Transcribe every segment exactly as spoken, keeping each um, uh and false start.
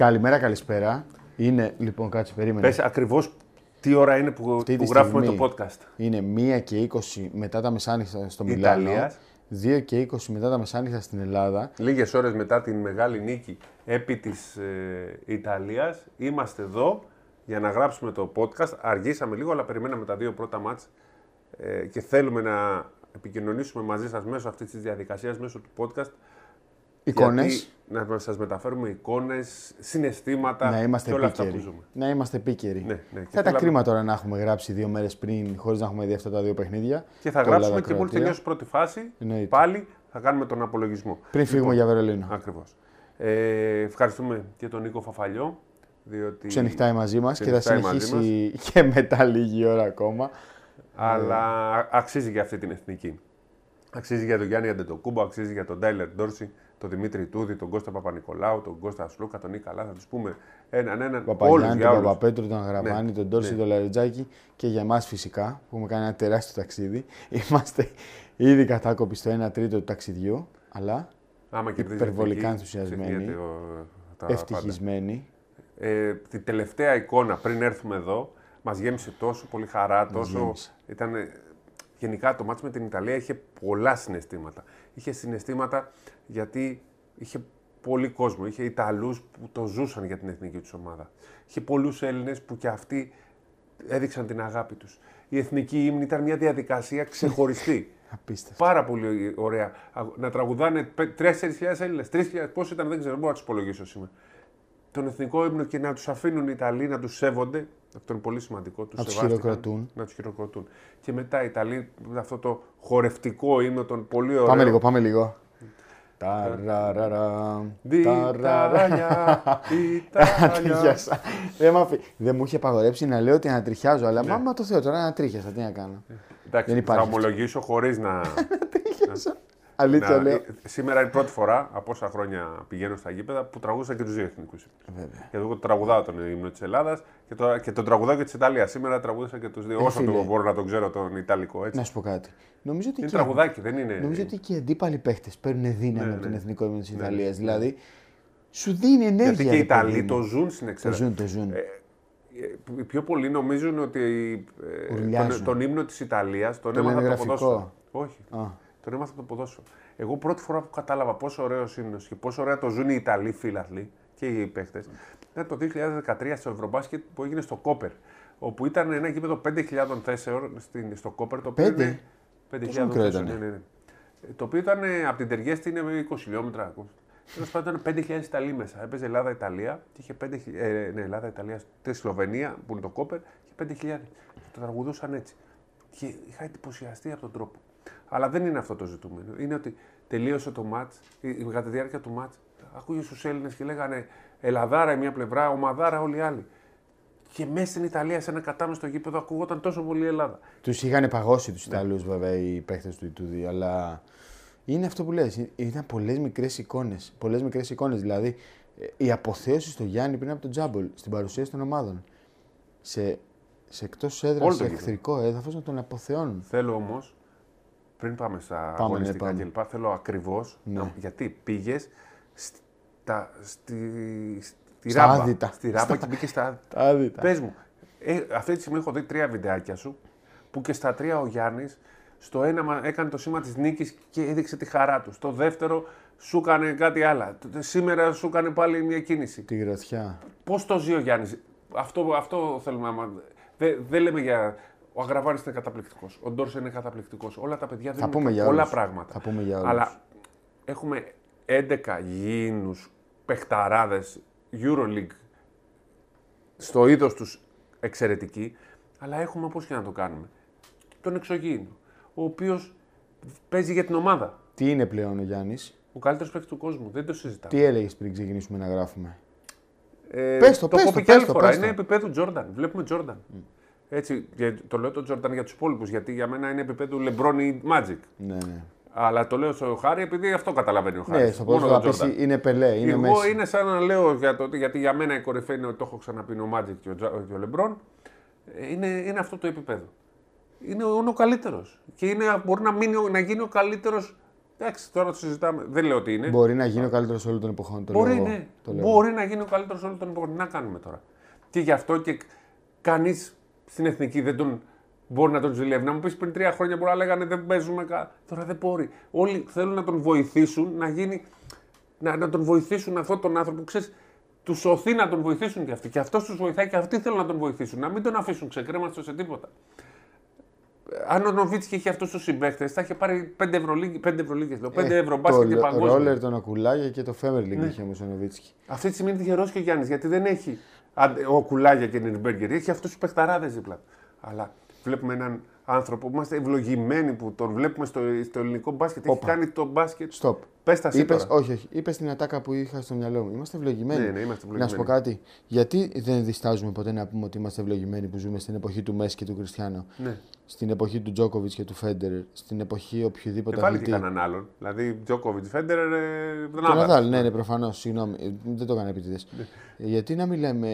Καλημέρα, καλησπέρα. Είναι, λοιπόν, κάτσε, περίμενε. Πες ακριβώς τι ώρα είναι που, που γράφουμε το podcast. Είναι μία και είκοσι μετά τα μεσάνυχτα στο Μιλάνο. Ιταλίας. δύο και είκοσι μετά τα μεσάνυχτα στην Ελλάδα. Λίγες ώρες μετά την μεγάλη νίκη επί της ε, Ιταλίας. Είμαστε εδώ για να γράψουμε το podcast. Αργήσαμε λίγο, αλλά περιμέναμε τα δύο πρώτα μάτς ε, και θέλουμε να επικοινωνήσουμε μαζί σας μέσω αυτής της διαδικασίας, μέσω του podcast. Εικόνες. Να σας μεταφέρουμε εικόνες, συναισθήματα και όλα αυτά που ζούμε. Να είμαστε επίκαιροι. Ναι, ναι, θα ήταν κρίμα τώρα να έχουμε γράψει δύο μέρες πριν, χωρίς να έχουμε δει αυτά τα δύο παιχνίδια. Και θα γράψουμε και μόλις τελειώσει πρώτη φάση. Ναι, πάλι θα κάνουμε τον απολογισμό. Πριν φύγουμε λοιπόν, για Βερολίνο. Ακριβώς. Ε, ευχαριστούμε και τον Νίκο Φαφαλιό. Διότι ξενυχτάει μαζί μας και θα συνεχίσει και μετά λίγη ώρα ακόμα. Αλλά αξίζει για αυτή την εθνική. Αξίζει για τον Γιάννη Αντετοκούνμπο, αξίζει για τον Ντάιλερ Ντόρσεϊ, τον Δημήτρη Τούδη, τον Κώστα Παπανικολάου, τον Κώστα Σλούκα, τον Νίκο Καλάθη. Θα τους πούμε έναν έναν. Τον Παπαγιάννη, τον Παπαπέτρο, τον Αγραβάνη, ναι, τον Τόρσεϊ, ναι, τον Λαριτζάκη και για εμάς φυσικά που έχουμε κάνει ένα τεράστιο ταξίδι. Είμαστε ήδη κατάκοποι στο ένα τρίτο του ταξιδιού, αλλά άμα υπερβολικά ενθουσιασμένοι, ευτυχισμένοι. Ε, τη τελευταία εικόνα πριν έρθουμε εδώ μας γέμισε τόσο πολύ χαρά, τόσο. Ήταν, γενικά το μάτς με την Ιταλία είχε πολλά συναισθήματα. Είχε συναισθήματα γιατί είχε πολύ κόσμο. Είχε Ιταλούς που το ζούσαν για την εθνική τους ομάδα. Είχε πολλούς Έλληνες που και αυτοί έδειξαν την αγάπη τους. Η εθνική ύμνη ήταν μια διαδικασία ξεχωριστή. Απίστευτο. Πάρα πολύ ωραία. Να τραγουδάνε τρεις χιλιάδες Έλληνες, τρεις χιλιάδες, πόσοι ήταν, δεν ξέρω, μπορώ να τους υπολογίσω σήμερα. Τον εθνικό ύμνο και να τους αφήνουν οι Ιταλοί να τους σέβονται. Αυτό είναι πολύ σημαντικό. Τους σεβάστηκαν, να τους χειροκροτούν. Και μετά οι Ιταλοί με αυτό το χορευτικό ύμνο, τον πολύ ωραίο. Πάμε λίγο, πάμε λίγο. Δεν μου είχε απαγορέψει να λέω ότι ανατριχιάζω, αλλά μάμα το Θεό, τώρα ανατρίχιασα, τι να κάνω. Εντάξει, θα ομολογήσω χωρίς να. Να, σήμερα είναι η πρώτη φορά από όσα χρόνια πηγαίνω στα γήπεδα που τραγούσα και τους δύο εθνικούς. Και εγώ τραγουδάω τον ύμνο της Ελλάδας και, το, και τον τραγουδάω και της Ιταλίας. Σήμερα τραγούδασα και τους δύο. Ε, όσο το μπορώ να τον ξέρω τον Ιταλικό. Έτσι. Να σου πω κάτι. Νομίζω ότι είναι και τραγουδάκι, δεν είναι. Νομίζω ότι και οι αντίπαλοι παίχτες παίρνουν δύναμη, ναι, από τον εθνικό ύμνο της Ιταλίας. Ναι. Δηλαδή σου δίνει ενέργεια. Γιατί και οι Ιταλοί το ζουν στην εξέλιξη. Το ζουν. Το ζουν. Ε, οι πιο πολλοί νομίζουν ότι ε, τον, τον ύμνο της Ιταλίας τον έμαθα από το ποδόσφαιρο. Όχι. Τον έμαθα από το ποδόσφαιρο. Εγώ πρώτη φορά που κατάλαβα πόσο ωραίος είναι και πόσο ωραία το ζουν οι Ιταλοί φίλαθλοι και οι παίχτες, ήταν το δύο χιλιάδες δεκατρία στο Ευρωμπάσκετ που έγινε στο Κόπερ. Όπου ήταν ένα γήπεδο πέντε χιλιάδες θέσεων στο Κόπερ. Το πέντε χιλιάδες θέσεων. Ναι, ναι. Το οποίο ήταν από την Τεργέστη είναι με είκοσι χιλιόμετρα. Τέλο πάντων ήταν πέντε χιλιάδες Ιταλοί μέσα. Έπαιζε Ελλάδα-Ιταλία και είχε πέντε χιλιάδες. Ε, ναι, Ελλάδα-Ιταλία στη Σλοβενία που είναι το Κόπερ και πέντε χιλιάδες. Το τραγουδούσαν έτσι. Και είχα εντυπωσιαστεί από τον τρόπο. Αλλά δεν είναι αυτό το ζητούμενο. Είναι ότι τελείωσε το μάτς, κατά τη διάρκεια του μάτς, ακούγες τους Έλληνες και λέγανε Ελλαδάρα η μία πλευρά, ομαδάρα όλοι οι άλλοι. Και μέσα στην Ιταλία, σε ένα κατάμεστο γήπεδο, ακουγόταν τόσο πολύ Ελλάδα. Τους είχαν παγώσει τους Ιταλούς, ναι, βέβαια, οι παίχτες του Ιτούδη, αλλά είναι αυτό που λες. Ήταν πολλές μικρές εικόνες. Πολλές μικρές εικόνες. Δηλαδή, η αποθέωση στο Γιάννη πριν από τον Τζάμπολ, στην παρουσίαση των ομάδων. Σε, σε εκτός έδρας, σε εχθρικό έδαφος, να τον αποθεώνουν. Θέλω όμως. Πριν πάμε στα πάμε, αγωνιστικά κλπ. Θέλω ακριβώς, ναι, να, γιατί πήγες στα, στη, στη στα ράμπα, άδυτα. Στη ράμπα στα, και μπήκες στα άδυτα. Πες μου, ε, αυτή τη στιγμή έχω δει τρία βιντεάκια σου που και στα τρία ο Γιάννης στο ένα έκανε το σήμα της νίκης και έδειξε τη χαρά του. Στο δεύτερο σου έκανε κάτι άλλο. Σήμερα σου έκανε πάλι μια κίνηση. Τη γροθιά. Πώς το ζει ο Γιάννης. Αυτό, αυτό θέλουμε να. Δεν δε λέμε για. Ο Αγραβάνης είναι καταπληκτικός. Ο Ντόρσεϊ είναι καταπληκτικός. Όλα τα παιδιά δίνουν πολλά πράγματα. Θα πούμε για όλους. Αλλά έχουμε έντεκα γήινους παιχταράδες EuroLeague στο είδος τους εξαιρετικοί. Αλλά έχουμε, πώς και να το κάνουμε, τον εξωγήινο, ο οποίος παίζει για την ομάδα. Τι είναι πλέον ο Γιάννης? Ο καλύτερος παίκτης του κόσμου. Δεν το συζητάμε. Τι έλεγες πριν ξεκινήσουμε να γράφουμε? Ε, πες το, το πες το, πες το, πες το. Είναι επίπεδου Τζόρνταν. Βλέπουμε Τζόρνταν. Mm. Έτσι, το λέω τον Τζόρνταν για τους υπόλοιπους, γιατί για μένα είναι επίπεδο Λεμπρόν ή Μάτζικ. Ναι, ναι. Αλλά το λέω στο Χάρη επειδή αυτό καταλαβαίνει ο Χάρης. Ναι, στο πρόσφατο είναι Πελέ, είναι Μέσι. Εγώ μέση. Είναι σαν να λέω για το, γιατί για μένα η κορυφαία είναι ότι το έχω ξαναπεί ο Μάτζικ και ο Λεμπρόν. Είναι, είναι αυτό το επίπεδο. Είναι ο, είναι ο καλύτερος. Και είναι, μπορεί να, μείνει, να γίνει ο καλύτερος Εντάξει, τώρα το συζητάμε. Δεν λέω ότι είναι. Μπορεί να γίνει ο καλύτερος όλων των εποχών. Μπορεί, λέω, ναι. Μπορεί να γίνει ο καλύτερος όλων των εποχών. Να κάνουμε τώρα. Και γι' αυτό και κανείς στην εθνική δεν τον μπορεί να τον ζηλεύει. Να μου πεις πριν τρία χρόνια μπορεί να λέγανε δεν παίζουμε κα... Τώρα δεν μπορεί. Όλοι θέλουν να τον βοηθήσουν να γίνει. Να, να τον βοηθήσουν αυτόν τον άνθρωπο. Ξέρεις, του σωθεί να τον βοηθήσουν κι αυτοί. Και αυτός τους βοηθάει και αυτοί θέλουν να τον βοηθήσουν. Να μην τον αφήσουν ξεκρέμαστο σε τίποτα. Αν ο Νοβίτσικ είχε αυτούς τους συμπαίκτες, θα είχε πάρει πέντε ευρωλίγες. πέντε ευρώ μπάσκετ και παγκόσμιο. Το ρόλερ, τον Ακουλάγια και το Φέμερ League ναι. Είχε όμως ο Νοβίτσικ. Αυτή τη στιγμή είναι τυχερός και ο Γιάννης, γιατί δεν έχει ο Ακουλάγια και την Μπέργκερ. Έχει αυτούς τους παιχταράδες δίπλα. Αλλά βλέπουμε έναν άνθρωπο που είμαστε ευλογημένοι που τον βλέπουμε στο, στο ελληνικό μπάσκετ. Οπα. Έχει κάνει το μπάσκετ. Stop. Πες τα είπες, όχι, όχι. Είπες την ατάκα που είχα στο μυαλό μου. Είμαστε ευλογημένοι. Ναι, ναι, είμαστε ευλογημένοι. Να σου πω κάτι. Γιατί δεν διστάζουμε ποτέ να πούμε ότι είμαστε ευλογημένοι που ζούμε στην εποχή του Μέσι και του Κριστιανό. Ναι. Στην εποχή του Τζόκοβιτς και του Φέντερ. Στην εποχή οποιοδήποτε άλλο. Πάλι και κανέναν άλλον. Δηλαδή Τζόκοβιτς, Φέντερ. Τον Ναδάλ. Ναι, ναι, προφανώς. Συγγνώμη. Δεν το έκανα επίτηδες. Γιατί να μιλάμε,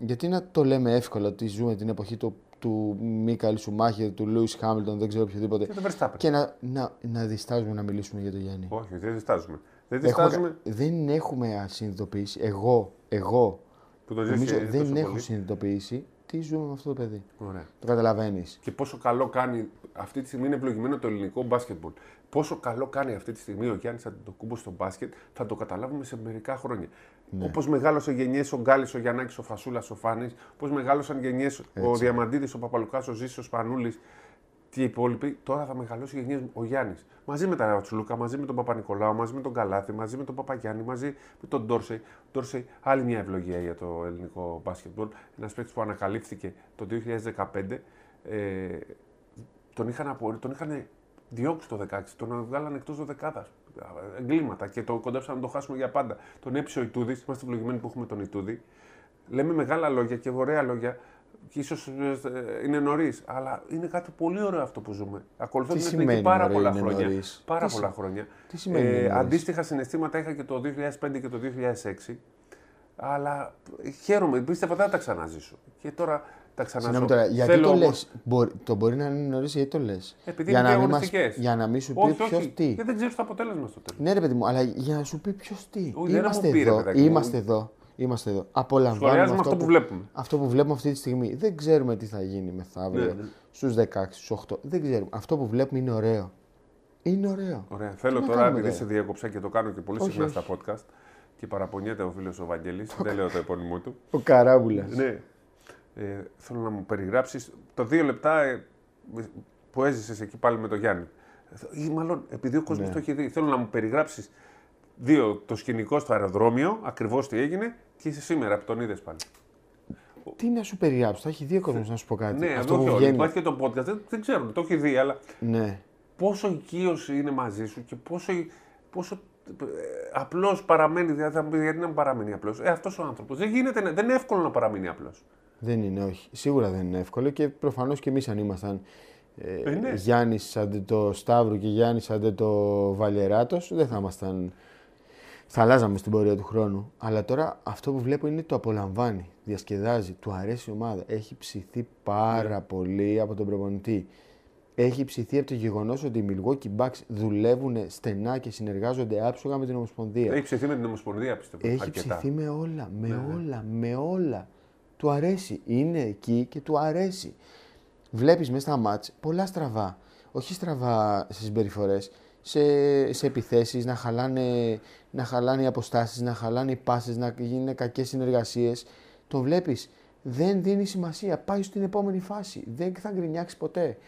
γιατί να το λέμε εύκολα ότι ζούμε την εποχή του. Του Μίκαλ Σουμάχερ, του Λούις Χάμιλτον, δεν ξέρω οποιοδήποτε. Και, και να, να, να διστάζουμε να μιλήσουμε για τον Γιάννη. Όχι, δεν διστάζουμε. Δεν, διστάζουμε. Έχουμε, δεν έχουμε συνειδητοποιήσει. Εγώ, εγώ που το νομίζω, νομίζω, δεν έχω πολύ. συνειδητοποιήσει τι ζούμε με αυτό το παιδί. Ωραία. Το καταλαβαίνεις. Και πόσο καλό κάνει αυτή τη στιγμή είναι ευλογημένο το ελληνικό μπάσκετμπολ. Πόσο καλό κάνει αυτή τη στιγμή ο Γιάννης Αντετοκούνμπο στο μπάσκετ θα το καταλάβουμε σε μερικά χρόνια. Ναι. Όπως μεγάλωσε γενιές ο Γκάλης, ο Γιαννάκης, ο Φασούλας, ο Φάνης, όπως μεγάλωσαν γενιές ο Διαμαντίδης, ο Παπαλουκάς, ο Ζήσης, ο Σπανούλης και οι υπόλοιποι, τώρα θα μεγαλώσει γενιές ο Γιάννης. Μαζί με τον Σλούκα, μαζί με τον Παπανικολάου, μαζί με τον Καλάθη, μαζί με τον Παπαγιάννη, μαζί με τον Τόρσεϊ. Τόρσεϊ, άλλη μια ευλογία για το ελληνικό μπάσκετμπολ. Ένας παίκτης που ανακαλύφθηκε το δύο χιλιάδες δεκαπέντε, ε, τον είχαν απο... τον είχαν διώξει το δεκαέξι, τον βγάλανε εκτός δωδεκάδας. Εγκλήματα και το κοντέψαμε να το χάσουμε για πάντα. Τον έψησε ο Ιτούδης, είμαστε ευλογημένοι που έχουμε τον Ιτούδη. Λέμε μεγάλα λόγια και ωραία λόγια, και ίσως είναι νωρίς, αλλά είναι κάτι πολύ ωραίο αυτό που ζούμε. Ακολουθώ την εθνική πάρα πολλά χρόνια. Πάρα πολλά χρόνια. Ε, αντίστοιχα συναισθήματα είχα και το δύο χιλιάδες πέντε και το δύο χιλιάδες έξι, αλλά χαίρομαι, πίστευα δεν θα τα ξαναζήσω. Και τώρα τα ξαναζώ. Τώρα, γιατί θέλω το όμως... λες, μπορεί, το μπορεί να είναι νωρίς, γιατί το λες. Επειδή για είναι διαγωνιστικές. Για να μην σου πει ποιος τι. Γιατί δεν ξέρεις το αποτέλεσμα στο τέλος. Ναι ρε παιδί μου, αλλά για να σου πει ποιος τι. Όχι, είμαστε, πήρε, εδώ, παιδάκι, είμαστε εδώ, είμαστε εδώ. Απολαμβάνουμε αυτό, αυτό που βλέπουμε. Αυτό που βλέπουμε αυτή τη στιγμή. Δεν ξέρουμε τι θα γίνει μεθαύριο, ναι, ναι. Στους δεκαέξι, στους οκτώ. Δεν ξέρουμε. Αυτό που βλέπουμε είναι ωραίο. Είναι ωραίο. Ωραία. Θέλω τώρα, επειδή σε διέκοψα και το κάνω και πολύ συχνά στα podcast, και παραπονιέται ο φίλος ο Βαγγέλης, δεν λέω το επώνυμό του. Ο Καράβουλας. Ναι. Ε, θέλω να μου περιγράψεις το δύο λεπτά ε, που έζησες εκεί πάλι με τον Γιάννη. Ή μάλλον επειδή ο κόσμος ναι. Το έχει δει. Θέλω να μου περιγράψεις δύο, το σκηνικό στο αεροδρόμιο, ακριβώς τι έγινε και είσαι σήμερα που τον είδες πάλι. Τι να σου περιγράψω, θα έχει δει ο κόσμος να σου πω κάτι. Ναι, αυτό που βγαίνει. Υπάρχει και το podcast, δεν, δεν ξέρω, το έχει δει, αλλά ναι. Πόσο οικείωση είναι μαζί σου και πόσο, πόσο απλός παραμένει, δηλαδή, γιατί να παραμένει απλός. Ε, αυτός ο άνθρωπος δεν γίνεται, δεν είναι εύκολο να παραμείνει απλός. Δεν είναι, όχι. Σίγουρα δεν είναι εύκολο και προφανώς και εμείς αν ήμασταν ε, ε, ναι. Γιάννης Αντετοκούνμπο και Γιάννης Αντετοκαβαλιεράτος, δεν θα ήμασταν. Θα αλλάζαμε στην πορεία του χρόνου. Αλλά τώρα αυτό που βλέπω είναι το απολαμβάνει, διασκεδάζει, του αρέσει η ομάδα. Έχει ψηθεί πάρα yeah. πολύ από τον προπονητή. Έχει ψηθεί από το γεγονός ότι οι Milwaukee Bucks δουλεύουν στενά και συνεργάζονται άψογα με την Ομοσπονδία. Έχει ψηθεί με την Ομοσπονδία, πιστεύω. Έχει αρκετά. Ψηθεί με όλα, με yeah. όλα, με όλα. Του αρέσει. Είναι εκεί και του αρέσει. Βλέπεις μέσα στα μάτς πολλά στραβά. Όχι στραβά σε συμπεριφορές, σε, σε επιθέσεις, να χαλάνε, να χαλάνε οι αποστάσεις, να χαλάνε οι πάσες, να γίνουν κακές συνεργασίες. Το βλέπεις. Δεν δίνει σημασία. Πάει στην επόμενη φάση. Δεν θα γκρινιάξει ποτέ.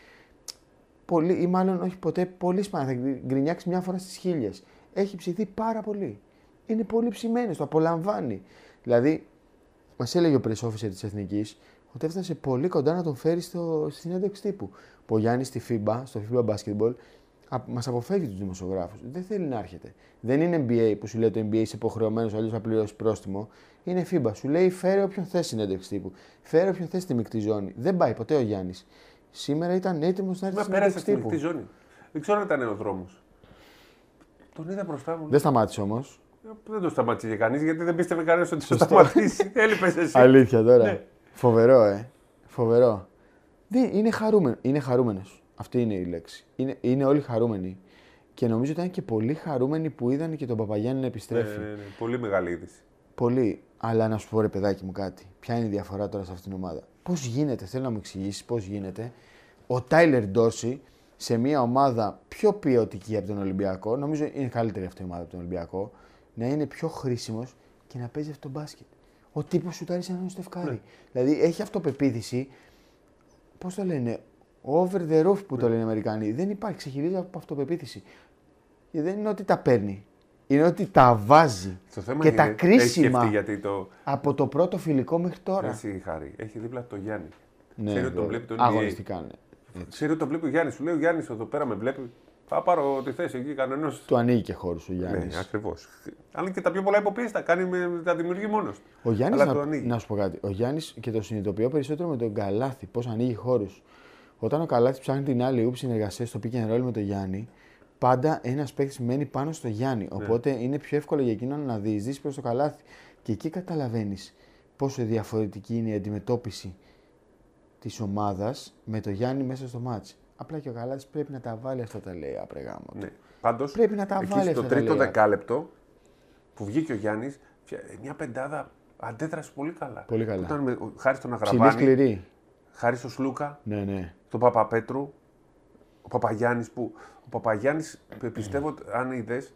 Πολύ, ή μάλλον όχι ποτέ, πολύ σπάνια. Θα γκρινιάξει μια φορά στις χίλιες. Έχει ψηθεί πάρα πολύ. Είναι πολύ ψημένος. Το απολαμβάνει. Δηλαδή. Μας έλεγε ο press officer της Εθνικής ότι έφτασε πολύ κοντά να τον φέρει στο, στη συνέντευξη τύπου. Που ο Γιάννης στη φίμπα, στο φίμπα basketball, α, μας αποφεύγει τους δημοσιογράφους. Δεν θέλει να έρχεται. Δεν είναι εν μπι έι που σου λέει το εν μπι έι είσαι υποχρεωμένος, αλλιώς θα πληρώσεις πρόστιμο. Είναι φίμπα. Σου λέει φέρε όποιον θες συνέντευξη τύπου. Φέρε όποιον θες στη μεικτή ζώνη. Δεν πάει ποτέ ο Γιάννης. Σήμερα ήταν έτοιμος να έρθει στη συνέντευξη τύπου. Πέρασε στη μεικτή ζώνη. Δεν ξέρω αν ήταν ο δρόμος. Τον είδα μπροστά μου. Δεν σταμάτησε όμως. Δεν το σταματήσε κανείς γιατί δεν πίστευε κανένας ότι το σταματήσει. Έλειπες εσύ. Αλήθεια τώρα. Ναι. Φοβερό, ε. Φοβερό. Δεν, είναι, χαρούμενο, είναι χαρούμενος. Αυτή είναι η λέξη. Είναι, είναι όλοι χαρούμενοι. Και νομίζω ήταν και πολύ χαρούμενοι που είδαν και τον Παπαγιάννη να επιστρέφει. Ναι, ναι, ναι. Πολύ μεγάλη είδηση. Πολύ. Αλλά να σου πω ρε παιδάκι μου κάτι. Ποια είναι η διαφορά τώρα σε αυτήν την ομάδα. Πώς γίνεται, θέλω να μου εξηγήσεις πώς γίνεται ο Ντάιλερ Ντόρσεϊ σε μια ομάδα πιο ποιοτική από τον Ολυμπιακό, νομίζω είναι καλύτερη αυτή η ομάδα από τον Ολυμπιακό, να είναι πιο χρήσιμος και να παίζει αυτό το μπάσκετ. Ο τύπος σουτάρει σαν ένα στεφκάρι. Ναι. Δηλαδή έχει αυτοπεποίθηση. Πώς το λένε, over the roof που ναι. το λένε οι Αμερικανοί. Δεν υπάρχει, ξεχειρίζεται από αυτοπεποίθηση. Και δεν είναι ότι τα παίρνει. Είναι ότι τα βάζει στο θέμα και είναι, τα κρίσιμα το... από το πρώτο φιλικό μέχρι τώρα. Εσύ χάρη, έχει δίπλα το Γιάννη. Ναι, ξέρει ότι τον βλέπει τον αγωνιστικά, ναι. Ξέρει ότι τον βλέπει ο Γιάννης. Σου λέει ο Γιάννης εδώ πέρα με βλέπει. Θα πάρω τη θέση εκεί κανένας. Του ανοίγει και χώρος ο Γιάννης. Ναι, ακριβώς. Αλλά και τα πιο πολλά υποποίηση τα κάνει, με, τα δημιουργεί μόνος. Ο Γιάννης, να, να σου πω κάτι. Ο Γιάννης και το συνειδητοποιώ περισσότερο με τον Καλάθη. Πώς ανοίγει χώρους. Όταν ο Καλάθης ψάχνει την άλλη ούψη συνεργασία στο pick and roll με τον Γιάννη, πάντα ένας παίκτης μένει πάνω στο Γιάννη. Οπότε ναι. είναι πιο εύκολο για εκείνον να διεισδύσει προς το Καλάθη. Και εκεί καταλαβαίνεις πόσο διαφορετική είναι η αντιμετώπιση της ομάδας με το Γιάννη μέσα στο μάτς. Απλά και ο Καλάθης πρέπει να τα βάλει αυτά τα λέει απρεγάμω. Ναι. Πάντως, πρέπει να τα βάλει στο τρίτο δεκάλεπτο που βγήκε ο Γιάννης, μια πεντάδα αντέδρασε πολύ καλά. Πολύ καλά. Ήταν, χάρη στον Αγραβάνη, χάρη στον Σλούκα, ναι, ναι. τον Παπαπέτρου, ο Παπαγιάννης που ο Παπαγιάννης πιστεύω αν είδες,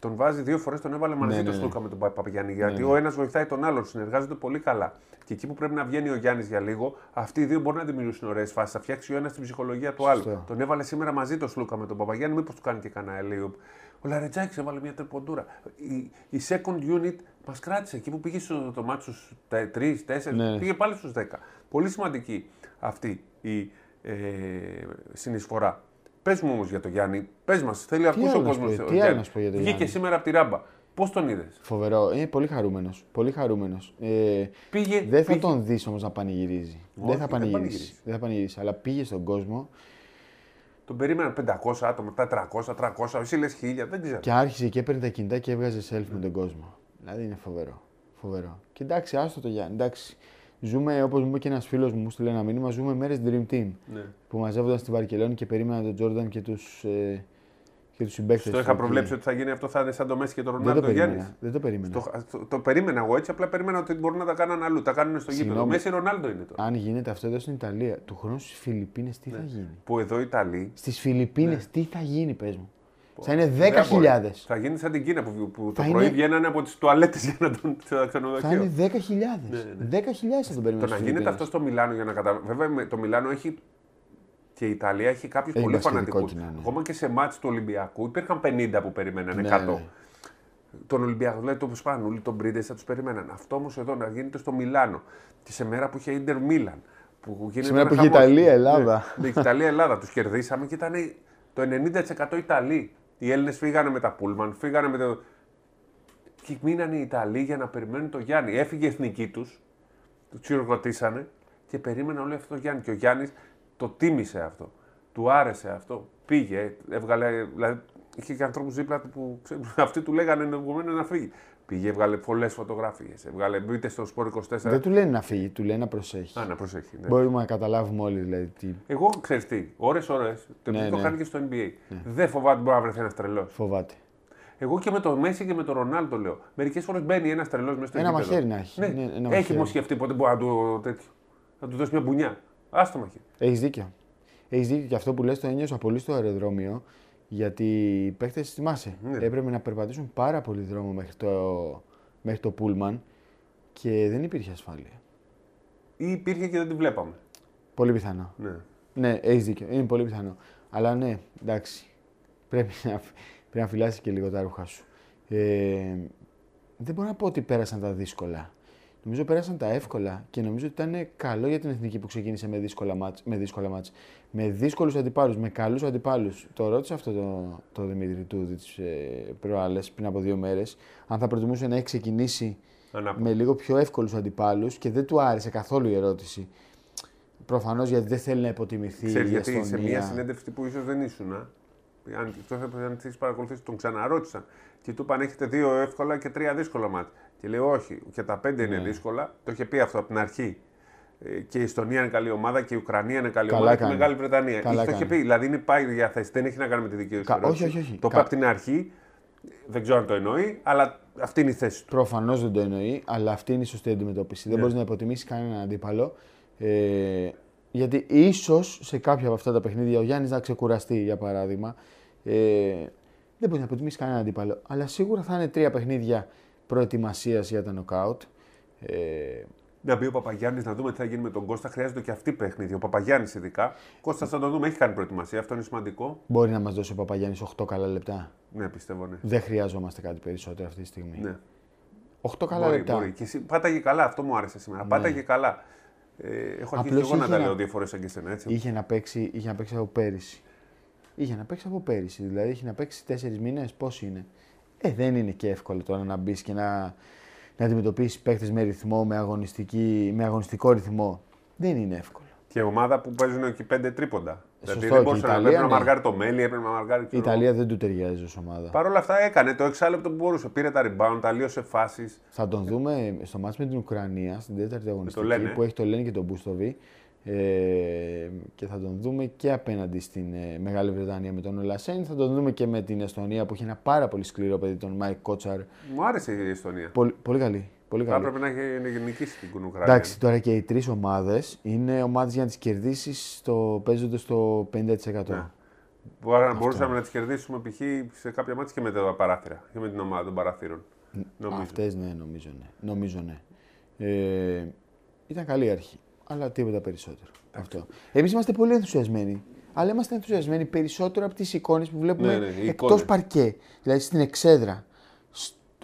τον βάζει δύο φορές, τον έβαλε μαζί ναι, τον ναι, Σλούκα ναι. με τον Παπαγιάννη. Γιατί ναι, ναι. ο ένας βοηθάει τον άλλον, συνεργάζονται πολύ καλά. Και εκεί που πρέπει να βγαίνει ο Γιάννης για λίγο, αυτοί οι δύο μπορεί να δημιουργήσουν ωραίες φάσεις. Θα φτιάξει ο ένας την ψυχολογία του άλλου. Σωστό. Τον έβαλε σήμερα μαζί τον Σλούκα με τον Παπαγιάννη, μήπως του κάνει και κανένα ελίουπ. Ο Λαριτζάκης έβαλε μια τρεποντούρα. Η, η second unit μας κράτησε. Εκεί που πήγε στο το μάτσο στους τρεις τέσσερις, ναι. πήγε πάλι στους δέκα. Πολύ σημαντική αυτή η ε, συνεισφορά. Πες μου όμως για τον Γιάννη, πες μας, θέλει ακούσω ο κόσμος. Τι άλλο να σου πω για τον Γιάννη. Βγήκε σήμερα από τη Ράμπα. Πώς τον είδες. Φοβερό, είναι πολύ χαρούμενος. Πολύ χαρούμενος. Ε, πήγε, δεν θα πήγε. τον δεις όμως να πανηγυρίζει. Όχι, δεν θα πανηγυρίσει. πανηγυρίσει. Δεν θα πανηγυρίσει, αλλά πήγε στον κόσμο. Τον περίμεναν πεντακόσια άτομα, μετά τριακόσια, τριακόσια, εσύ λες χίλια, δεν ξέρω. Και άρχισε και έπαιρνε τα κινητά και έβγαζε selfie mm. με τον κόσμο. Δηλαδή είναι φοβερό. φοβερό. Και εντάξει, άστο το Γιάννη, εντάξει. Ζούμε, όπως μου είπε και ένας φίλος μου, μου στείλε ένα μήνυμα, ζούμε μέρες Dream Team. Ναι. Που μαζεύονταν στη Βαρκελόνη και περίμεναν τον Τζόρνταν και τους, ε, και τους συμπαίκτες. Το είχα προβλέψει ότι θα γίνει αυτό, θα είναι σαν το Μέσι και το Ρονάλντο Γιάννης. Δεν το περίμενα. Το, το, το περίμενα εγώ έτσι, απλά περίμενα ότι μπορούν να τα κάνουν αλλού. Τα κάνουν στο γήπεδο. Το Μέσι Ρονάλντο είναι τώρα. Αν γίνεται αυτό εδώ στην Ιταλία, του χρόνου στις Φιλιππίνες τι ναι. θα γίνει. Που εδώ Ιταλοί. Στις Φιλιππίνες ναι. τι θα γίνει, πες μου. Θα είναι δέκα χιλιάδες. Θα γίνει σαν την Κίνα που, που το είναι... πρωί βγαίνανε από τις τουαλέτες για να τον ξενοδοχείο. Θα είναι δέκα χιλιάδες. Ναι, ναι. δέκα χιλιάδες θα τον περιμένουν. Το να γίνεται αυτό στο Μιλάνο για να καταλάβει. Βέβαια το Μιλάνο έχει και η Ιταλία έχει κάποιους πολύ φανατικούς. Ακόμα και σε μάτς του Ολυμπιακού υπήρχαν πενήντα που περιμένανε ναι, εκατό. Ναι. Τον Ολυμπιακό, δηλαδή τον Σπανούλη, τον Πρίντες θα τους περιμέναν. Αυτό όμως εδώ να γίνεται στο Μιλάνο και σε μέρα που είχε Ίντερ Μίλαν. Σήμερα που είχε Ιταλία-Ελλάδα. Ναι, Ιταλία-Ελλάδα του κερδίσαμε και ήταν το ενενήντα τοις εκατό Ιταλοί. Οι Έλληνες φύγανε με τα πούλμαν, φύγανε με το. Και μείνανε οι Ιταλοί για να περιμένουν τον Γιάννη. Έφυγε η εθνική τους, τους χειροκροτήσανε και περίμεναν όλο αυτό το Γιάννη. Και ο Γιάννης το τίμησε αυτό. Του άρεσε αυτό. Πήγε, έβγαλε. Δηλαδή είχε και ανθρώπους δίπλα του που ξέρουν, αυτοί του λέγανε ενδεχομένω να φύγει. Πήγε, έβγαλε πολλές φωτογραφίες. Έβγαλε, μπείτε στο Σπορ είκοσι τέσσερα. Δεν του λένε να φύγει, του λένε να προσέχει. Α, να προσέχει. Ναι. Μπορούμε να καταλάβουμε όλοι δηλαδή. Τι... Εγώ ξέρεις τι, ώρες-ώρες. Το ναι, ναι. κάνει και στο N B A. Ναι. Δεν φοβάται μπορεί να βρεθεί ένας τρελός. Φοβάται. Εγώ και με το Μέση και με τον Ρονάλντο λέω. Μερικές φορές μπαίνει ένας τρελός μέσα στο γήπεδο. Ένα μαχαίρι να έχει. Ναι. Ναι, ένα έχει μόνο σκεφτεί ποτέ μπορεί να του, του δώσει μια μπουνιά. Α το μαχαίρι. Έχεις δίκιο. Έχεις δίκιο και αυτό που λες το ένιωσα πολύ στο αεροδρόμιο. Γιατί οι παίκτες, θυμάσαι, ναι. έπρεπε να περπατήσουν πάρα πολύ δρόμο μέχρι το, μέχρι το πούλμαν και δεν υπήρχε ασφάλεια. Ή υπήρχε και δεν την βλέπαμε. Πολύ πιθανό. Ναι, ναι έχεις δίκιο. Είναι πολύ πιθανό. Αλλά ναι, εντάξει, πρέπει να, να φυλάσεις και λίγο τα ρούχα σου. Ε, δεν μπορώ να πω ότι πέρασαν τα δύσκολα. Νομίζω πέρασαν τα εύκολα και νομίζω ότι ήταν καλό για την εθνική που ξεκίνησε με δύσκολα μάτς, με δύσκολα μάτς, με δύσκολους αντιπάλους, με καλούς αντιπάλους. Το ρώτησα αυτό το, το Δημήτρη Τούδη τις προάλλες, πριν από δύο μέρες, αν θα προτιμούσε να έχει ξεκινήσει Ανάπω. με λίγο πιο εύκολους αντιπάλους και δεν του άρεσε καθόλου η ερώτηση. Προφανώς γιατί δεν θέλει να υποτιμηθεί. Ξέρεις, η γιατί σε μια συνέντευξη που ίσως δεν ήσουν, α? Αν τη έχει παρακολουθήσει, τον ξαναρώτησαν και του είπαν: έχετε δύο εύκολα και τρία δύσκολα μάτς. Και λέει: όχι, και τα πέντε είναι δύσκολα. Το είχε πει αυτό από την αρχή. και η Εστονία είναι καλή ομάδα και η Ουκρανία είναι καλή καλά ομάδα κάνει. Και η Μεγάλη Βρετανία. Καλά το είχε πει, δηλαδή είναι πάει για θέση, δεν έχει να κάνει με τη δική του. Κα... Όχι, όχι, όχι. Το είπε Κα... από την αρχή, δεν ξέρω αν το εννοεί, αλλά αυτή είναι η θέση του. Προφανώς δεν το εννοεί, αλλά αυτή είναι η σωστή αντιμετώπιση. Yeah. Δεν μπορεί να υποτιμήσει κανέναν αντίπαλο. Ε, γιατί ίσως σε κάποια από αυτά τα παιχνίδια ο Γιάννης να ξεκουραστεί, για παράδειγμα. Ε, δεν μπορεί να υποτιμήσει κανέναν αντίπαλο. Αλλά σίγουρα θα είναι τρία παιχνίδια προετοιμασίας για τα νοκάουτ. Ε, Να μπει ο Παπαγιάννης, να δούμε τι θα γίνει με τον Κώστα. Χρειάζεται και αυτή παιχνίδι. Ο Παπαγιάννης ειδικά. Κώστας θα τον δούμε, έχει κάνει προετοιμασία. Αυτό είναι σημαντικό. Μπορεί να μας δώσει ο Παπαγιάννης οκτώ καλά λεπτά. Ναι, πιστεύω, ναι. Δεν χρειαζόμαστε κάτι περισσότερο αυτή τη στιγμή. Ναι. οκτώ καλά μπορεί, λεπτά. Μπορεί. Και εσύ πάταγε καλά, αυτό μου άρεσε σήμερα. Ναι. Πάταγε καλά. Ε, έχω αρχίσει εγώ να τα λέω δύο φορές σαν και εσένα, έτσι. Είχε να παίξει, είχε να παίξει από πέρυσι. Είχε να παίξει από πέρυσι. Δηλαδή είχε να παίξει τέσσερις μήνες. Πώς είναι. Ε, δεν είναι και εύκολο τώρα να μπει και να. Να αντιμετωπίσει παίκτες με ρυθμό, με, αγωνιστική, με αγωνιστικό ρυθμό. Δεν είναι εύκολο. Και ομάδα που παίζουν εκεί πέντε τρίποντα. Σωστό, δηλαδή δεν μπορούσε να, ναι. να μαργάρει το μέλι, έπρεπε να μαργάρει το. Η Ιταλία δεν του ταιριάζει ως ομάδα. Παρ' όλα αυτά έκανε το εξάλεπτο που μπορούσε. Πήρε τα rebound, τα λίωσε φάσεις. Θα τον δούμε στο μάτς με την Ουκρανία, στην τέταρτη αγωνιστική που έχει το Λένε και τον Μπούστοβι. Ε, και θα τον δούμε και απέναντι στην ε, Μεγάλη Βρετανία με τον Ολασέν. Θα τον δούμε και με την Εστονία που έχει ένα πάρα πολύ σκληρό παιδί, τον Μάικ Κότσαρ. Μου άρεσε η Εστονία. Πολύ, πολύ καλή. Πολύ καλή. Θα έπρεπε να έχει νικήσει την Ουκρανία. Εντάξει, τώρα και οι τρεις ομάδες είναι ομάδες για να τις κερδίσεις παίζοντας το πενήντα τοις εκατό. Ναι. Μπορούσαμε Αυτό. να τις κερδίσουμε π.χ. σε κάποια μάτια και με τα παράθυρα και με την ομάδα των παραθύρων. Αυτές ναι, νομίζω ναι. Νομίζω, ναι. Ε, ήταν καλή αρχή. Αλλά τίποτα περισσότερο. Αυτό. Εμείς είμαστε πολύ ενθουσιασμένοι. Αλλά είμαστε ενθουσιασμένοι περισσότερο από τις εικόνες που βλέπουμε ναι, ναι, εκτός παρκέ. Δηλαδή στην εξέδρα,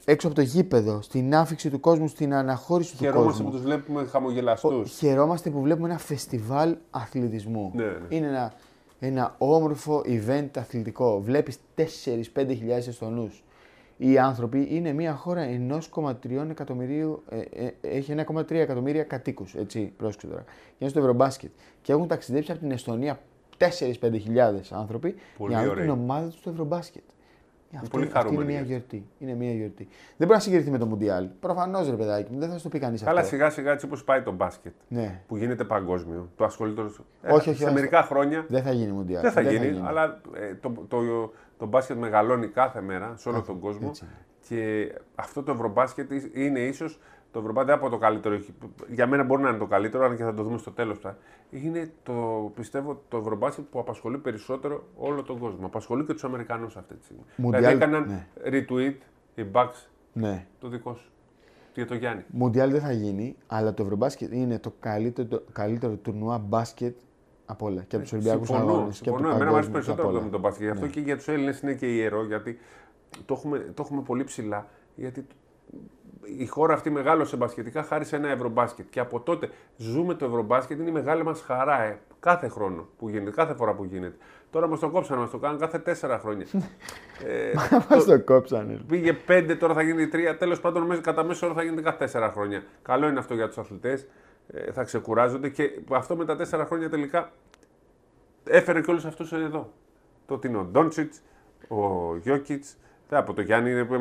έξω από το γήπεδο, στην άφιξη του κόσμου, στην αναχώρηση του κόσμου. Χαιρόμαστε που τους βλέπουμε χαμογελαστούς. Χαιρόμαστε που βλέπουμε ένα φεστιβάλ αθλητισμού. Ναι, ναι. Είναι ένα, ένα όμορφο event αθλητικό. Βλέπεις τέσσερις με πέντε χιλιάδες Εστονούς. Οι άνθρωποι είναι μια χώρα ενός κόμμα τρία εκατομμυρίου, ε, ε, έχει ένα κόμμα τρία εκατομμύρια κατοίκους, έτσι, πρόσκει τώρα. Και είναι στο Ευρωμπάσκετ. Και έχουν ταξιδέψει από την Εστονία τέσσερις με πέντε χιλιάδες άνθρωποι πολύ για να δουν την ομάδα του στο Ευρωμπάσκετ. Αυτό είναι μια γιορτή. Είναι μια γιορτή. Δεν μπορεί να συγκριθεί με το Μουντιάλ. Προφανώς ρε παιδάκι μου, δεν θα σου το πει κανείς αυτό. Αλλά σιγά σιγά έτσι όπως πάει το μπάσκετ. Ναι. Που γίνεται παγκόσμιο. Το ασχολείται. Ε, όχι, όχι. Σε μερικά χρόνια. Δεν θα γίνει Μουντιάλ. Δεν θα, δεν γίνει, θα γίνει, αλλά ε, το, το, το, το μπάσκετ μεγαλώνει κάθε μέρα σε όλο Α, τον κόσμο. Έτσι. Και αυτό το Ευρωμπάσκετ είναι ίσως. Το Ευρωμπάσκετ από το καλύτερο. Για μένα μπορεί να είναι το καλύτερο, αλλά και θα το δούμε στο τέλος. Είναι το, πιστεύω, το Ευρωμπάσκετ που απασχολεί περισσότερο όλο τον κόσμο. Απασχολεί και τους Αμερικανούς αυτή τη στιγμή. Μουντιάλ, δηλαδή έκαναν ναι. retweet οι Bucks ναι. το δικό σου. Για το Γιάννη. Μουντιάλ δεν θα γίνει, αλλά το Ευρωμπάσκετ είναι το καλύτερο, το καλύτερο τουρνουά μπάσκετ από όλα. Και από τους Ολυμπιακούς Αγώνες. Συμφωνώ. Εμένα μου αρέσει περισσότερο από το, το μπάσκετ. Γι' αυτό ναι. και για τους Έλληνες είναι και ιερό, γιατί το έχουμε, το έχουμε πολύ ψηλά. Γιατί η χώρα αυτή μεγάλωσε μπασκετικά χάρη σε ένα ευρωμπάσκετ. Και από τότε ζούμε το ευρωμπάσκετ, είναι η μεγάλη μας χαρά ε, κάθε χρόνο που γίνεται, κάθε φορά που γίνεται. Τώρα μας το κόψανε, μας το κάνουν κάθε τέσσερα χρόνια. ε, μας το κόψανε. Πήγε πέντε, τώρα θα γίνει τρία. Τέλος πάντων, κατά μέσο όρο θα γίνεται κάθε τέσσερα χρόνια. Καλό είναι αυτό για τους αθλητές. Ε, θα ξεκουράζονται και αυτό με τα τέσσερα χρόνια τελικά έφερε και όλους αυτούς εδώ. Το ότι είναι ο Ντόντσιτς, ο Γιόκιτς. Από το Γιάννη που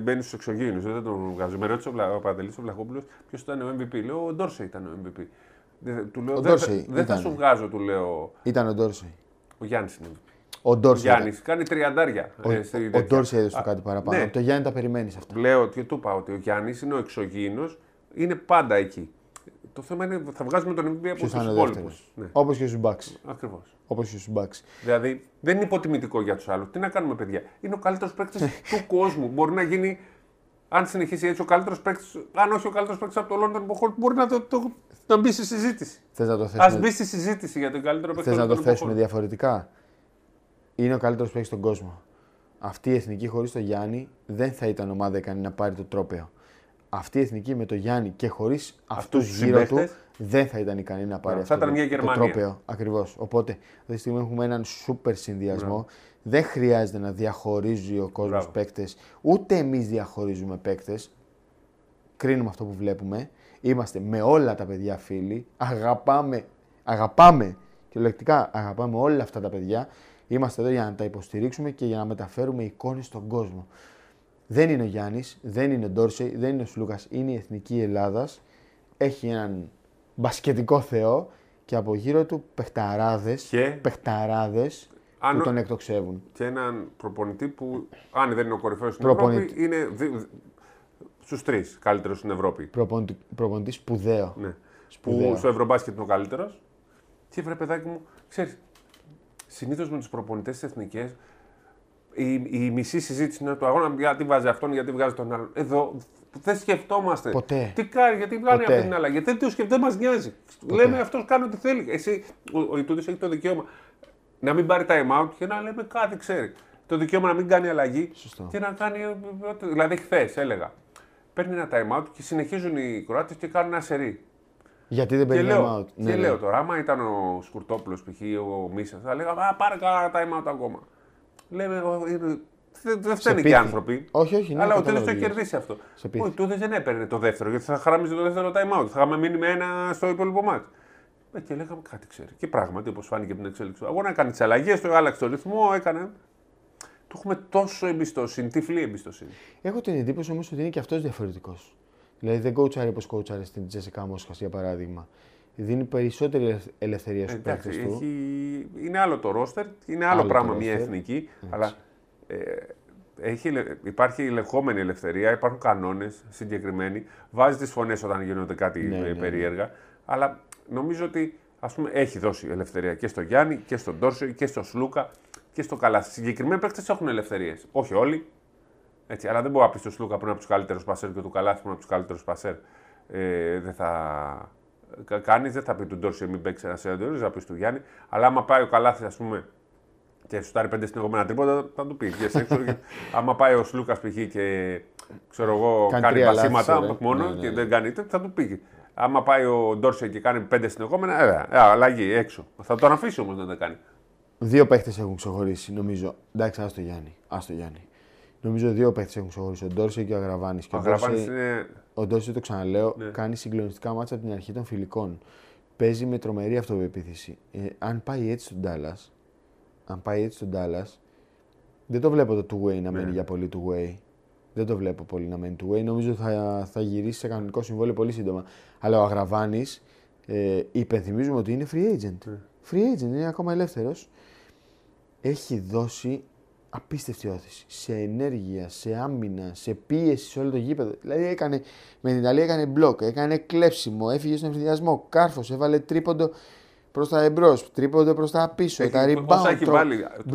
μπαίνει στους εξωγήινους, δεν τον βγάζω. Με ρώτησε ο Παντελής ο Βλαχόπουλος ποιος ήταν ο εμ βι πι. Λέω ο Ντόρσεϊ ήταν ο εμ βι πι. Του λέω, δεν θα, δεν θα σου βγάζω, του λέω. Ήταν ο Ντόρσεϊ. Ο Γιάννης είναι ο εμ βι πι. Ο Γιάννης κάνει τριαντάρια. Ο, ε, ο Ντόρσεϊ έδωσε κάτι παραπάνω. Ναι. Το Γιάννη τα περιμένεις αυτά. Λέω και του είπα ότι ο Γιάννης είναι ο εξωγήινος, είναι πάντα εκεί. Το θέμα είναι θα βγάζουμε τον εμ βι πι από τους υπόλοιπους. Ναι. Όπως και στους Bucks. Ακριβώς. Όπως και στους Bucks. Δηλαδή δεν είναι υποτιμητικό για τους άλλους. Τι να κάνουμε, παιδιά. Είναι ο καλύτερος παίκτης του κόσμου. Μπορεί να γίνει, αν συνεχίσει έτσι, ο καλύτερος παίκτης. Αν όχι ο καλύτερος παίκτης από το London Bowl, μπορεί να, το, το, να μπει στη συζήτηση. Θες να το θέσουμε. Ας μπει στη συζήτηση για τον καλύτερο παίκτη του κόσμου. Θες να το θέσουμε διαφορετικά. Είναι ο καλύτερος παίκτης στον κόσμο. Αυτή η εθνική χωρίς τον Γιάννη δεν θα ήταν ομάδα ικανή να πάρει το τρόπαιο. Αυτή η εθνική με τον Γιάννη και χωρίς αυτούς γύρω συμπέχτες, του δεν θα ήταν ικανή να πάρει yeah, αυτό το, το τρόπαιο. Ακριβώς. Οπότε αυτή τη στιγμή έχουμε έναν σούπερ συνδυασμό. Yeah. Δεν χρειάζεται να διαχωρίζει ο κόσμος yeah. παίκτες. Ούτε εμείς διαχωρίζουμε παίκτες. Κρίνουμε αυτό που βλέπουμε. Είμαστε με όλα τα παιδιά φίλοι. Αγαπάμε, αγαπάμε και λεκτικά αγαπάμε όλα αυτά τα παιδιά. Είμαστε εδώ για να τα υποστηρίξουμε και για να μεταφέρουμε εικόνες στον κόσμο. Δεν είναι ο Γιάννης, δεν είναι ο Ντόρσεϊ, δεν είναι ο Σλούκας, είναι η Εθνική Ελλάδας. Έχει έναν μπασκετικό θεό και από γύρω του παιχταράδες, και... παιχταράδες αν... που τον εκτοξεύουν. Και έναν προπονητή που, αν δεν είναι ο κορυφαίος στην προπονητή... Ευρώπη, είναι στους τρεις καλύτερους στην Ευρώπη. Προπονητή, προπονητή σπουδαίο. Ναι. Σπουδαίο. Που στο Ευρωμπάσκετ είναι ο καλύτερος. Και βρε παιδάκι μου, ξέρεις, συνήθως με τους προπονητές της εθνικής, η, η μισή συζήτηση είναι του αγώνα, γιατί βάζει αυτόν, γιατί βγάζει τον άλλον. Εδώ δεν σκεφτόμαστε. Ποτέ. Τι κάνει, γιατί βγάλει αυτή την αλλαγή. Δεν το σκεφτόμαστε, δεν μας νοιάζει. Ποτέ. Λέμε αυτός κάνει ό,τι θέλει. Εσύ, ο, ο Ιτούδης έχει το δικαίωμα να μην πάρει time out και να λέμε κάτι ξέρει. Το δικαίωμα να μην κάνει αλλαγή. Σωστό. Και να κάνει. Δηλαδή, χθες έλεγα. Παίρνει ένα time out και συνεχίζουν οι Κροάτες και κάνουν ένα σερί. Γιατί δεν παίρνει time out. Και ναι, λέω ναι. Τώρα, άμα ήταν ο Σκουρτόπουλος, π.χ. ο Μίσας, θα λέγαμε α, πάρε κανένα time out ακόμα. Λέμε, δεν φταίνε και οι άνθρωποι. Όχι, όχι, ναι, αλλά ο Τούδης το έχει κερδίσει αυτό. Ο Τούδης δεν έπαιρνε το δεύτερο, γιατί θα χαράμιζε το δεύτερο time out. Θα είχαμε μείνει με ένα στο υπόλοιπο μάτι. Και λέγαμε κάτι ξέρει. Και πράγματι, όπως φάνηκε από την εξέλιξη του αγώνα, έκανε τις αλλαγές, το άλλαξε το ρυθμό, έκανε. Του έχουμε τόσο εμπιστοσύνη, τυφλή εμπιστοσύνη. Έχω την εντύπωση όμως ότι είναι και αυτός διαφορετικός. Δηλαδή δεν κόουτσαρει όπως κόουτσαρει στην Τζέσικα Μόσχας, για παράδειγμα. Δίνει περισσότερη ελευθερία στους παίκτες του. Είναι άλλο το ρόστερ, είναι άλλο, άλλο πράγμα μια εθνική. Έτσι. Αλλά ε, έχει, υπάρχει η λεγόμενη ελευθερία, υπάρχουν κανόνες συγκεκριμένοι. Βάζει τις φωνές όταν γίνονται κάτι ναι, ναι, περίεργα. Ναι. Αλλά νομίζω ότι ας πούμε, έχει δώσει ελευθερία και στο Γιάννη και στον Ντόρσεϊ και στον Σλούκα και στο Καλάθη. Συγκεκριμένοι παίκτες έχουν ελευθερίες. Όχι όλοι. Έτσι, αλλά δεν μπορώ να πει στον Σλούκα που είναι από τους καλύτερους πασέρ και του Καλάθη που είναι από τους καλύτερους πασέρ. Ε, δεν θα. Κανείς δεν θα πει του Ντόρσεϊ μην παίξει ένα σέντρο, δεν θα πει του Γιάννη. Αλλά άμα πάει ο Καλάθης, ας πούμε, και σουτάρει πέντε συνεχόμενα τρίποτα, θα του πει. Άμα πάει ο Σλούκας π.χ. και ξέρω εγώ, κάνει πασίματα μόνο και δεν κάνει, θα του πει. Άμα πάει ο Ντόρσεϊ και κάνει πέντε συνεχόμενα, αλλαγή έξω. Θα τον αφήσει όμως να τα κάνει. Δύο παίχτες έχουν ξεχωρίσει, νομίζω. Εντάξει, άστο Γιάννη. Νομίζω δύο παίχτες έχουν ξεχωρίσει, ο Ντόρσεϊ και ο Αγραβάνης. Ο Αγραβάνης είναι. Ο Ντόρσεϊ, το ξαναλέω, ναι, κάνει συγκλονιστικά μάτσα από την αρχή των φιλικών. Παίζει με τρομερή αυτοπεποίθηση. Ε, αν πάει έτσι στον Ντάλλας, αν πάει έτσι στον Ντάλλας, δεν το βλέπω το two-way να μένει ναι, για πολύ two-way. Δεν το βλέπω πολύ να μένει two-way. Νομίζω θα, θα γυρίσει σε κανονικό συμβόλαιο πολύ σύντομα. Αλλά ο Αγραβάνης, ε, υπενθυμίζουμε ότι είναι free agent. Ναι. Free agent, είναι ακόμα ελεύθερος. Έχει δώσει απίστευτη όθηση σε ενέργεια, σε άμυνα, σε πίεση σε όλο το γήπεδο. Δηλαδή έκανε, με την Ιταλία έκανε μπλοκ, έκανε κλέψιμο, έφυγε στον ευθυδιασμό, κάρφος, έβαλε τρίποντο προς τα εμπρός, τρίποντο προς τα πίσω, έχει, τα rebound, τρο...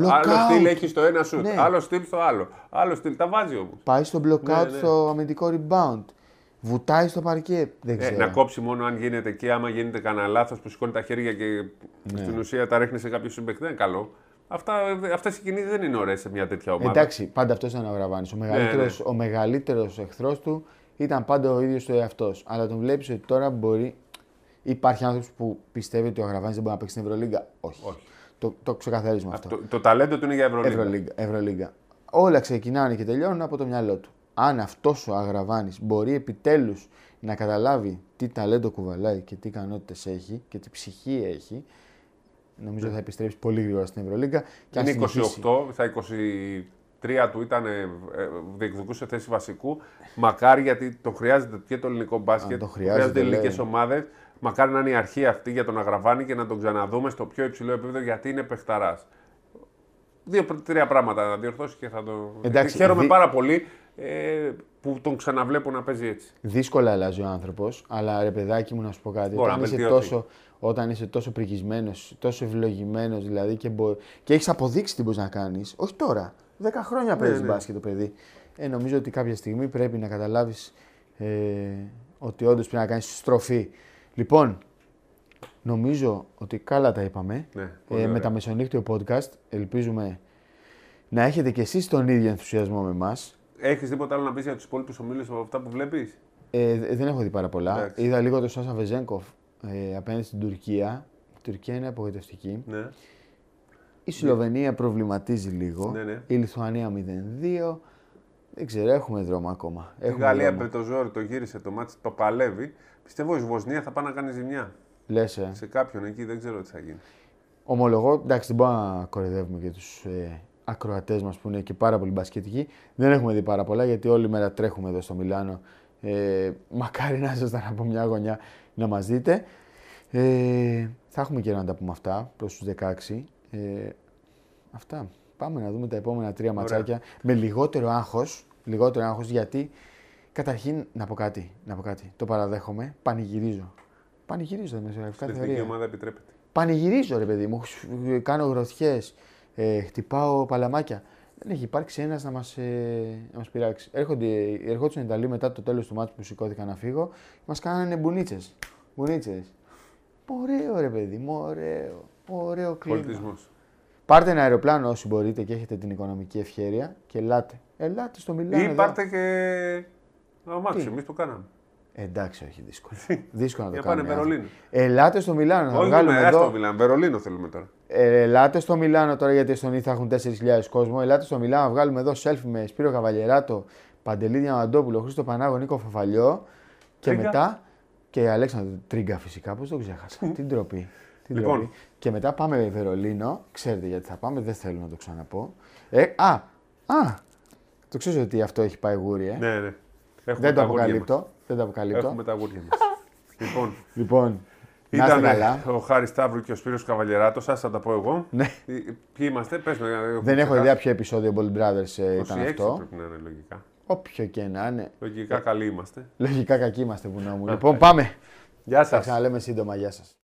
άλλο στυλ έχει στο ένα σουτ, ναι, άλλο στυλ στο άλλο, άλλο στυλ, τα βάζει όμως. Πάει στο block out, ναι, ναι, στο αμυντικό rebound, βουτάει στο παρκέ, δεν ξέρω. Ε, να κόψει μόνο αν γίνεται και άμα γίνεται κανένα λάθος που σηκώνει τα χέρια και ναι, στην ουσία τα ρίχνει σε κάποιο συμπαιχτή, δεν είναι καλό. Αυτές οι κινήσεις δεν είναι ωραίες σε μια τέτοια ομάδα. Εντάξει, πάντα αυτός ήταν ο Αγραβάνης. Ο μεγαλύτερος, ναι, ναι, ο μεγαλύτερος εχθρός του ήταν πάντα ο ίδιος του εαυτός. Αλλά τον βλέπεις ότι τώρα μπορεί. Υπάρχει άνθρωπος που πιστεύει ότι ο Αγραβάνης δεν μπορεί να παίξει στην Ευρωλίγκα. Όχι. Όχι. Το, το ξεκαθαρίζουμε αυτό. Το, το ταλέντο του είναι για Ευρωλίγκα. Ευρωλίγκα, Ευρωλίγκα. Όλα ξεκινάνε και τελειώνουν από το μυαλό του. Αν αυτός ο Αγραβάνης μπορεί επιτέλους να καταλάβει τι ταλέντο κουβαλάει και τι ικανότητες έχει και τι ψυχή έχει. Νομίζω θα επιστρέψει πολύ γρήγορα στην Ευρωλίγκα. Είναι είκοσι οκτώ, στα είκοσι τρία του ήταν, διεκδικούσε θέση βασικού. Μακάρι γιατί το χρειάζεται και το ελληνικό μπάσκετ, το χρειάζονται ελληνικές ομάδες. Μακάρι να είναι η αρχή αυτή για τον Αγραβάνη και να τον ξαναδούμε στο πιο υψηλό επίπεδο γιατί είναι παιχταράς. Δύο-τρία πράγματα να διορθώσει και θα το. Εντάξει, χαίρομαι δι... πάρα πολύ ε, που τον ξαναβλέπω να παίζει έτσι. Δύσκολα αλλάζει ο άνθρωπος, αλλά ρε παιδάκι μου να σου πω κάτι. Όταν είσαι τόσο πρικισμένος, τόσο ευλογημένος δηλαδή και, μπο... και έχεις αποδείξει τι μπορείς να κάνεις, όχι τώρα, δέκα χρόνια παίζεις ναι, ναι, μπάσκετ το παιδί. Ε, νομίζω ότι κάποια στιγμή πρέπει να καταλάβεις ε, ότι όντως πρέπει να κάνεις στροφή. Λοιπόν, νομίζω ότι καλά τα είπαμε ναι, ε, με τα μεσονύκτιο podcast. Ελπίζουμε να έχετε κι εσείς τον ίδιο ενθουσιασμό με εμάς. Έχεις τίποτα άλλο να πεις για τους υπόλοιπους ομίλους από αυτά που βλέπεις? Ε, δεν έχω δει πάρα πολλά. Εντάξει. Είδα λίγο τον Σάσα Βεζένκοφ. Ε, απέναντι στην Τουρκία. Η Τουρκία είναι απογοητευτική. Ναι. Η Σλοβενία ναι, προβληματίζει λίγο. Ναι, ναι. Η Λιθουανία μηδέν δύο. Δεν ξέρω, έχουμε δρόμο ακόμα. Η Γαλλία με το ζόρι το γύρισε το μάτι, το παλεύει. Πιστεύω η Βοσνία θα πάει να κάνει ζημιά. Λες, ε. Σε κάποιον εκεί δεν ξέρω τι θα γίνει. Ομολογώ, εντάξει, δεν μπορούμε να κοροϊδεύουμε και τους ε, ακροατές μας που είναι και πάρα πολύ μπασκετικοί. Δεν έχουμε δει πάρα πολλά γιατί όλη μέρα τρέχουμε εδώ στο Μιλάνο. Ε, μακάρι να ήσασταν από μια γωνιά να μας δείτε. Ε, θα έχουμε καιρό να τα πούμε αυτά προς τους δεκαέξι. Ε, αυτά. Πάμε να δούμε τα επόμενα τρία Ωραία. Ματσάκια με λιγότερο άγχος. Λιγότερο άγχος γιατί καταρχήν να πω κάτι. Να πω κάτι. Το παραδέχομαι. Πανηγυρίζω. Πανηγυρίζω. Στην εθνική ομάδα επιτρέπεται. Πανηγυρίζω, ρε παιδί μου. Κάνω γροθιές. Ε, χτυπάω παλαμάκια. Δεν έχει υπάρξει ένας να μας, ε, να μας πειράξει. Ερχόντουσαν οι Ιταλοί μετά το τέλος του μάτσου που σηκώθηκα να φύγω. Μας κάνανε μπουνίτσες. Μπουνίτσες. Ωραίο ρε παιδί μου, ωραίο. Ωραίο κλίμα. Πολιτισμός. Πάρτε ένα αεροπλάνο όσοι μπορείτε και έχετε την οικονομική ευχέρεια και ελάτε. Ελάτε στο Μιλάνο. Ή εδώ. Πάρτε και να αμάξι, εμείς το κάναμε. Εντάξει, όχι δύσκολο. δύσκολο να το κάνουμε. Για πάνε Βερολίνο. Ελάτε στο Μιλάνο. Όχι, δεν είναι στο Μιλάνο. Βερολίνο θέλουμε τώρα. Ε, ελάτε στο Μιλάνο τώρα γιατί στον Ή θα έχουν τέσσερις χιλιάδες κόσμο. Ελάτε στο Μιλάνο να βγάλουμε εδώ selfie με Σπύρο Καβαλιεράτο, Παντελή Διαμαντόπουλο, Χρήστο Πανάγο, Νίκο Φαφαλιό και Τρίγκα. Μετά. Και Αλέξανδρο Τρίγκα φυσικά, πώς το ξέχασα. Την τροπή. Λοιπόν. Και μετά πάμε Βερολίνο. Ξέρετε γιατί θα πάμε, δεν θέλω να το ξαναπώ. Ε, α, α, το ξέρω ότι αυτό έχει πάει γούρι, ε. Ναι, ναι. Δεν το αποκαλύπτω. Δεν τα αποκαλύπτω. Έχουμε τα γούρια μας. λοιπόν, λοιπόν ήταν ο Χάρης Σταύρου και ο Σπύρος Καβαλιεράτος. Σας θα τα πω εγώ. Ποιοι είμαστε, πες με. Δεν έχω ιδέα ποιο επεισόδιο Bold Brothers ε, ήταν αυτό. Πρέπει να είναι λογικά. Όποιο και να είναι. Λογικά καλοί είμαστε. Λογικά κακοί είμαστε που να μου. Λοιπόν, πάμε. Γεια σας. Θα ξαναλέμε σύντομα. Γεια σας.